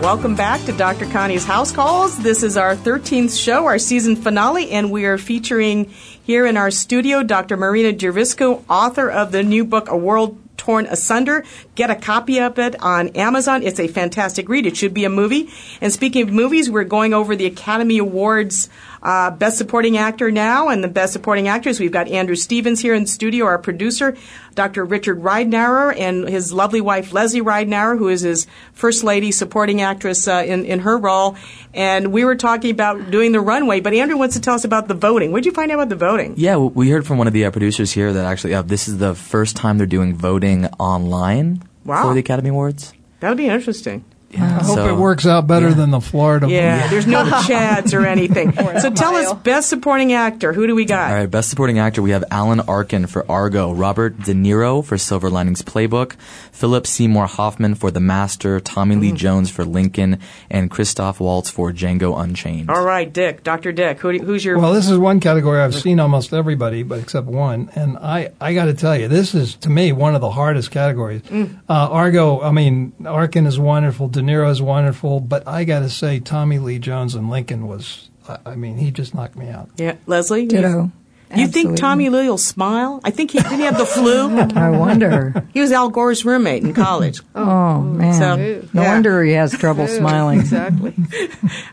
Welcome back to Dr. Connie's House Calls. This is our 13th show, our season finale, and we are featuring here in our studio Dr. Marina Giurescu, author of the new book, A World Torn Asunder. Get a copy of it on Amazon. It's a fantastic read. It should be a movie. And speaking of movies, we're going over the Academy Awards Best Supporting Actor now, and the Best Supporting Actors. We've got Andrew Stevens here in the studio, our producer, Dr. Richard Ridenour, and his lovely wife, Leslie Ridenour, who is his First Lady supporting actress in her role. And we were talking about doing the runway, but Andrew wants to tell us about the voting. What did you find out about the voting? Yeah, we heard from one of the producers here that actually this is the first time they're doing voting online for the Academy Awards. That'll be interesting. Yeah, I hope it works out better than the Florida one. Yeah, there's no Chads or anything. So tell us, Best Supporting Actor, who do we got? All right, Best Supporting Actor, we have Alan Arkin for Argo, Robert De Niro for Silver Linings Playbook, Philip Seymour Hoffman for The Master, Tommy Lee Jones for Lincoln, and Christoph Waltz for Django Unchained. All right, Dick, Dr. Dick, who's your... Well, this is one category I've seen almost everybody but except one, and I got to tell you, this is, to me, one of the hardest categories. Argo, I mean, Arkin is wonderful, De Niro is wonderful, but I got to say Tommy Lee Jones and Lincoln was, I mean, he just knocked me out. Yeah, Leslie? Ditto. You think Tommy Lee will smile? I think he didn't have the flu. I wonder. He was Al Gore's roommate in college. Oh, man. So, no wonder he has trouble smiling. Exactly.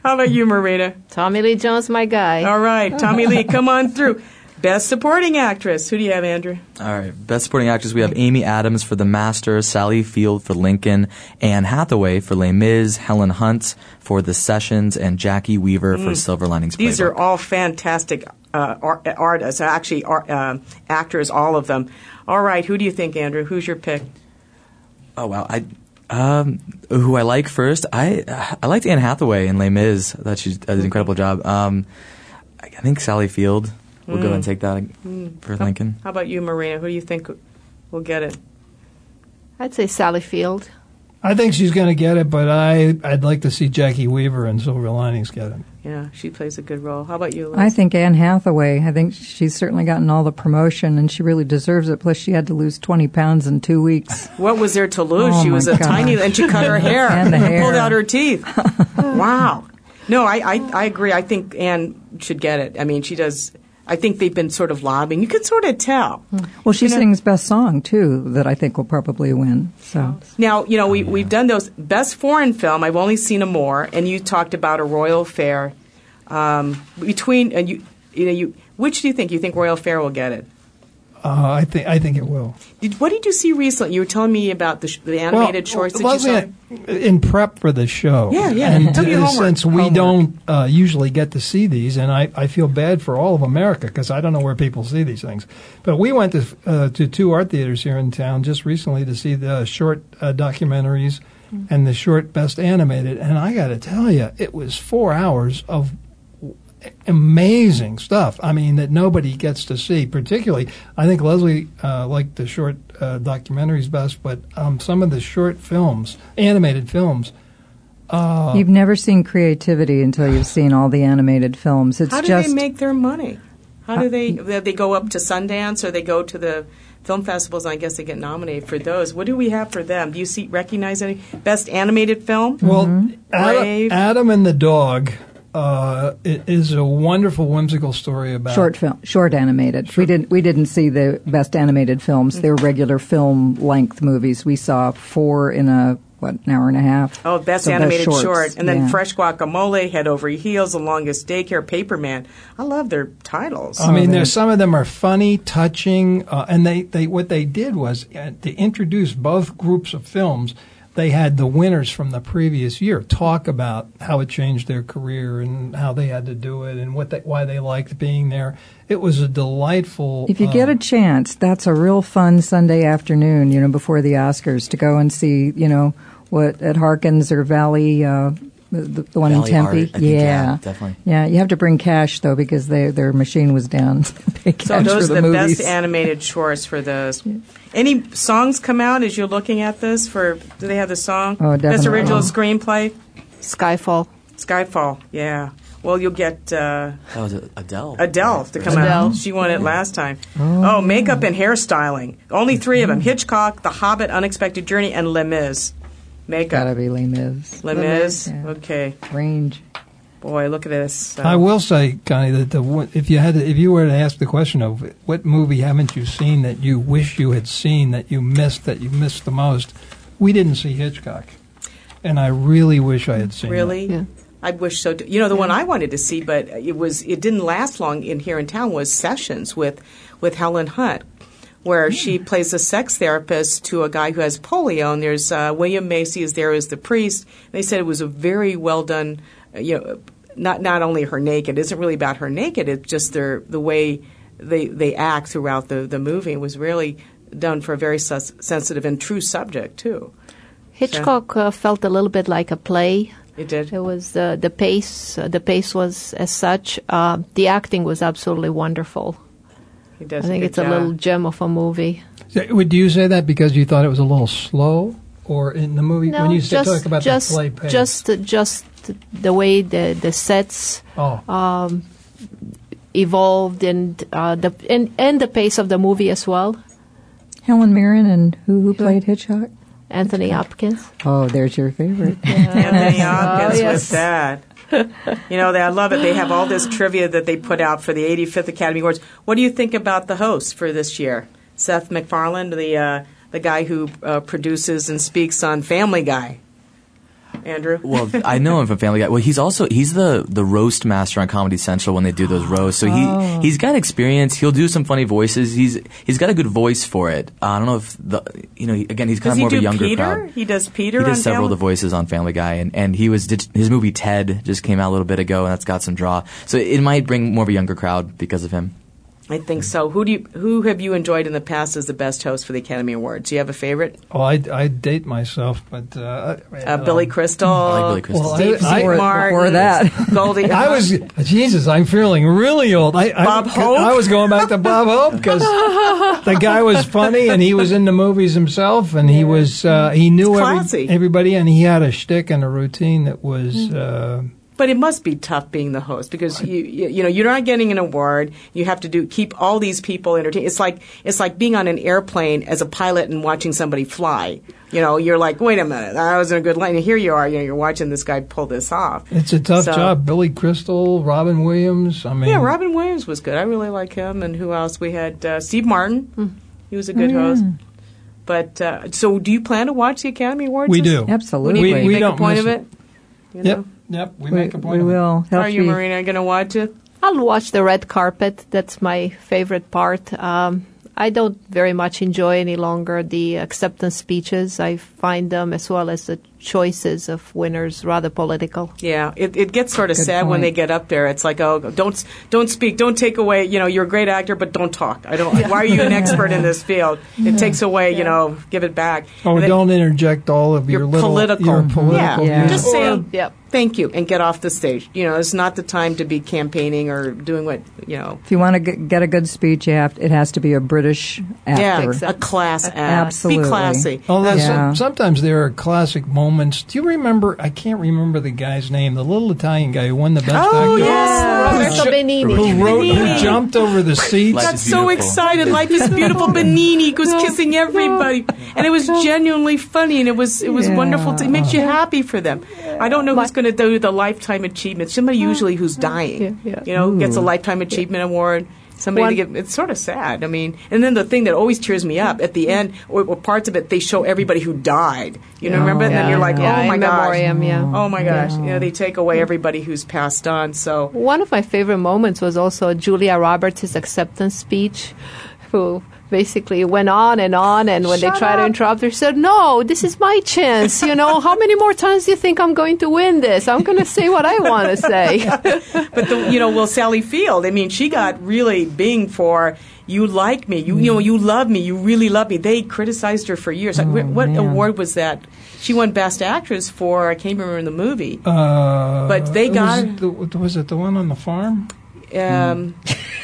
How about you, Marina? Tommy Lee Jones, my guy. All right, Tommy Lee, come on through. Best Supporting Actress. Who do you have, Andrew? All right. Best Supporting Actress, we have Amy Adams for The Master, Sally Field for Lincoln, Anne Hathaway for Les Mis, Helen Hunt for The Sessions, and Jackie Weaver for Silver Linings Playbook. These are all fantastic artists, actually actors, all of them. All right. Who do you think, Andrew? Who's your pick? Oh, wow. Who I like first? I liked Anne Hathaway in Les Mis. I thought she did an incredible job. I think Sally Field. We'll go and take that for Lincoln. How about you, Marina? Who do you think will get it? I'd say Sally Field. I think she's going to get it, but I'd like to see Jackie Weaver and Silver Linings get it. Yeah, she plays a good role. How about you, Liz? I think Anne Hathaway. I think she's certainly gotten all the promotion, and she really deserves it. Plus, she had to lose 20 pounds in 2 weeks. What was there to lose? She was a tiny, and she cut her hair and pulled out her teeth. Wow. No, I agree. I think Anne should get it. I mean, she does... I think they've been sort of lobbying. You can sort of tell. Well, she sings Best Song, too, that I think will probably win. So now, you know, we've done those. Best Foreign Film, I've only seen Amour, and you talked about A Royal Fair. Which do you think? You think Royal Fair will get it? I think it will. What did you see recently? You were telling me about the animated shorts that you saw. In prep for the show. Yeah. And since we don't usually get to see these, and I feel bad for all of America because I don't know where people see these things. But we went to two art theaters here in town just recently to see the short documentaries and the short Best Animated. And I got to tell you, it was 4 hours of amazing stuff. I mean, that nobody gets to see. Particularly, I think Leslie liked the short documentaries best, but some of the short films, animated films. You've never seen creativity until you've seen all the animated films. It's How do they make their money? How do they go up to Sundance, or they go to the film festivals, and I guess they get nominated for those. What do we have for them? Do you recognize any? Best Animated Film? Well, Adam and the Dog... it is a wonderful, whimsical story about short animated. Sure. We didn't see the Best Animated films. They're regular film length movies. We saw four in an hour and a half. Oh, Best Animated Short, and then Fresh Guacamole, Head Over Heels, The Longest Daycare, Paperman. I love their titles. I mean, there's some of them are funny, touching, and they what they did was to introduce both groups of films. They had the winners from the previous year talk about how it changed their career and how they had to do it and why they liked being there. It was a delightful... If you get a chance, that's a real fun Sunday afternoon, you know, before the Oscars, to go and see, you know, what at Harkins or Valley... The one Valley in Tempe, Art, I think, yeah, definitely. Yeah, you have to bring cash though because their machine was down. So those are the Best Animated Shorts for those. Yeah. Any songs come out as you're looking at this? Do they have the song? Oh, definitely. Best Original Screenplay, Skyfall. Yeah. Well, you'll get that was Adele to come out. She won it last time. Oh, makeup and hairstyling. Only three of them: Hitchcock, The Hobbit, Unexpected Journey, and Les Mis. Makeup. Gotta be Les Mis. Les Mis? Yeah. Okay. Range. Boy, look at this. I will say, Connie, that if you were to ask the question of what movie haven't you seen that you wish you had seen that you missed the most, we didn't see Hitchcock, and I really wish I had seen. Really? That. Yeah. I wish so. You know, the one I wanted to see, but it didn't last long here in town. Was Sessions with Helen Hunt, where she plays a sex therapist to a guy who has polio, and there's William Macy is there as the priest. They said it was a very well done, you know, not only her naked. It isn't really about her naked. It's just the way they act throughout the movie. It was really done for a very sensitive and true subject too. Hitchcock felt a little bit like a play. It did. It was the pace. The pace was as such. The acting was absolutely wonderful. He does. I think it's a little gem of a movie. So, would you say that because you thought it was a little slow, or in the movie when you talk about the play pace? Just the way the sets evolved and the pace of the movie as well. Helen Mirren and who played Hitchcock? Anthony Hopkins. Oh, there's your favorite. Anthony Hopkins with that. You know, I love it. They have all this trivia that they put out for the 85th Academy Awards. What do you think about the hosts for this year? Seth MacFarlane, the guy who produces and speaks on Family Guy. Andrew? Well, I know him from Family Guy. Well, he's the roast master on Comedy Central when they do those roasts. So he's got experience. He'll do some funny voices. He's got a good voice for it. I don't know if he's kind of more of a younger crowd. He does Peter. He does several of the voices on Family Guy, and he was his movie Ted just came out a little bit ago, and that's got some draw. So it might bring more of a younger crowd because of him. I think so. Who have you enjoyed in the past as the best host for the Academy Awards? Do you have a favorite? Oh, I date myself, but Billy Crystal, I like Billy Crystal. Well, Steve Martin, before that, Goldie. I was I'm feeling really old. Bob Hope. I was going back to Bob Hope because the guy was funny and he was in the movies himself and he was he knew everybody and he had a shtick and a routine that was. Mm-hmm. But it must be tough being the host because you know you're not getting an award. You have to keep all these people entertained. It's like being on an airplane as a pilot and watching somebody fly. You know, you're like, wait a minute, I was in a good line, and here you are. You know, you're watching this guy pull this off. It's a tough job. Billy Crystal, Robin Williams. I mean, yeah, Robin Williams was good. I really like him. And who else? We had Steve Martin. He was a good host. But so, do you plan to watch the Academy Awards? We do. Absolutely. We make a point of it. You know? Yep, we make a point. We will. Are you, Marina, going to watch it? I'll watch the red carpet. That's my favorite part. I don't very much enjoy any longer the acceptance speeches. I find them, as well as the choices of winners, rather political. Yeah, it gets sort of sad when they get up there. It's like, oh, don't speak, don't take away. You know, you're a great actor, but don't talk. I don't. Why are you an expert in this field? It takes away. You know, give it back. Oh, don't interject all of your little political. Your political. Yeah. Just say, thank you, and get off the stage. You know, it's not the time to be campaigning or doing what, you know. If you want to get a good speech, it has to be a British actor. Yeah, a class act. Absolutely. Be classy. Although sometimes there are classic moments. Do you remember, I can't remember the guy's name, the little Italian guy who won the Best Actor? Oh, yes. Roberto Benigni. Who jumped over the seats. Got so excited. Life is beautiful. Benigni goes kissing everybody. And it was genuinely funny, and it was wonderful. It makes you happy for them. I don't know who's going to do the lifetime achievement. Somebody usually who's dying, you know, gets a lifetime achievement award. Somebody to get, it's sort of sad. I mean, and then the thing that always cheers me up at the end, or parts of it, they show everybody who died. You know, remember? And then you're like, oh my gosh. Memoriam, oh my gosh. You know, they take away everybody who's passed on. So one of my favorite moments was also Julia Roberts' acceptance speech, who basically went on, and when they tried to interrupt her, she said, no, this is my chance, you know, how many more times do you think I'm going to win this? I'm going to say what I want to say. But, Sally Field, I mean, she got really binged for, you like me, you know, you love me, you really love me. They criticized her for years. What award was that? She won Best Actress for, I can't remember in the movie, but they got... Was it the one on the farm? But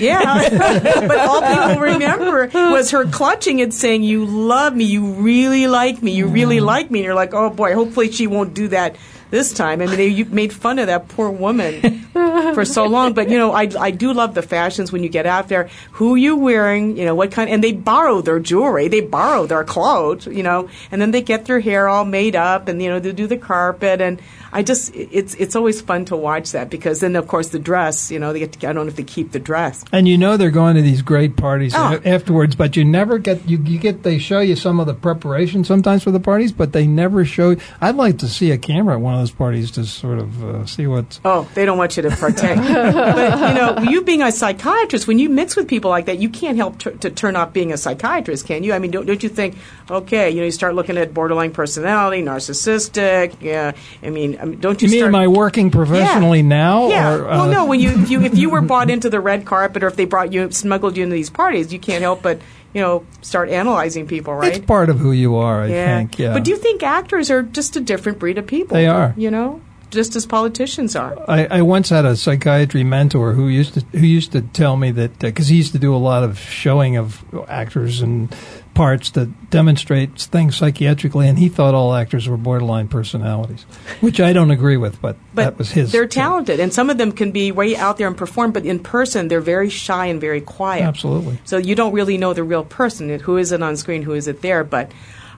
all people remember was her clutching and saying, you love me, you really like me, you really like me. And you're like, oh, boy, hopefully she won't do that this time. I mean, you made fun of that poor woman for so long. But, you know, I do love the fashions when you get out there. Who you're wearing, you know, what kind. And they borrow their jewelry. They borrow their clothes, you know. And then they get their hair all made up and, you know, they do the carpet. And I just, it's always fun to watch that because then, of course, the dress, you know, I don't know if they keep the dress. And you know they're going to these great parties afterwards, but you never get, they show you some of the preparation sometimes for the parties, but they never show you. I'd like to see a camera at one of those parties to sort of see what's... Oh, they don't want you to partake. But, you know, you being a psychiatrist, when you mix with people like that, you can't help to turn off being a psychiatrist, can you? I mean, don't you think, okay, you know, you start looking at borderline personality, narcissistic, I mean... I mean, don't you? You mean am I working professionally now? Yeah. Or, well, no. When if you were brought into the red carpet, or if they smuggled you into these parties, you can't help but start analyzing people, right? It's part of who you are, I think. Yeah. But do you think actors are just a different breed of people? They are. Just as politicians are. I once had a psychiatry mentor who used to tell me that, because he used to do a lot of showing of actors and parts that demonstrate things psychiatrically, and he thought all actors were borderline personalities, which I don't agree with, but that was his. They're talented, and some of them can be way out there and perform, but in person they're very shy and very quiet. Absolutely. So you don't really know the real person. Who is it on screen? Who is it there? But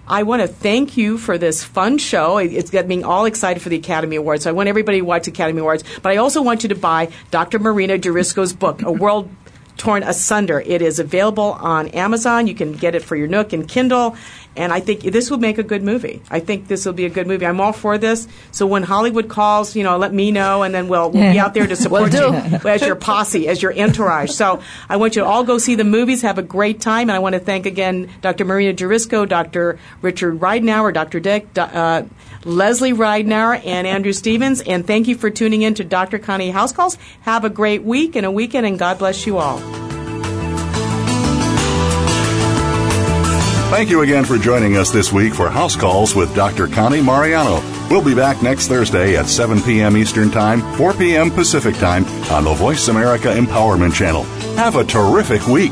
I want to thank you for this fun show. It's got me all excited for the Academy Awards. So I want everybody to watch Academy Awards, but I also want you to buy Dr. Marina Giurescu's book, A World Torn Asunder. It is available on Amazon. You can get it for your Nook and Kindle. And I think this will make a good movie. I think this will be a good movie. I'm all for this. So when Hollywood calls, let me know, and then we'll be out there to support you as your posse, as your entourage. So I want you to all go see the movies. Have a great time. And I want to thank again Dr. Marina Giurescu, Dr. Richard Ridenour, Dr. Dick, Leslie Ridenour, and Andrew Stevens. And thank you for tuning in to Dr. Connie Housecalls. Have a great week and a weekend, and God bless you all. Thank you again for joining us this week for House Calls with Dr. Connie Mariano. We'll be back next Thursday at 7 p.m. Eastern Time, 4 p.m. Pacific Time on the Voice America Empowerment Channel. Have a terrific week.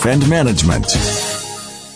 and management.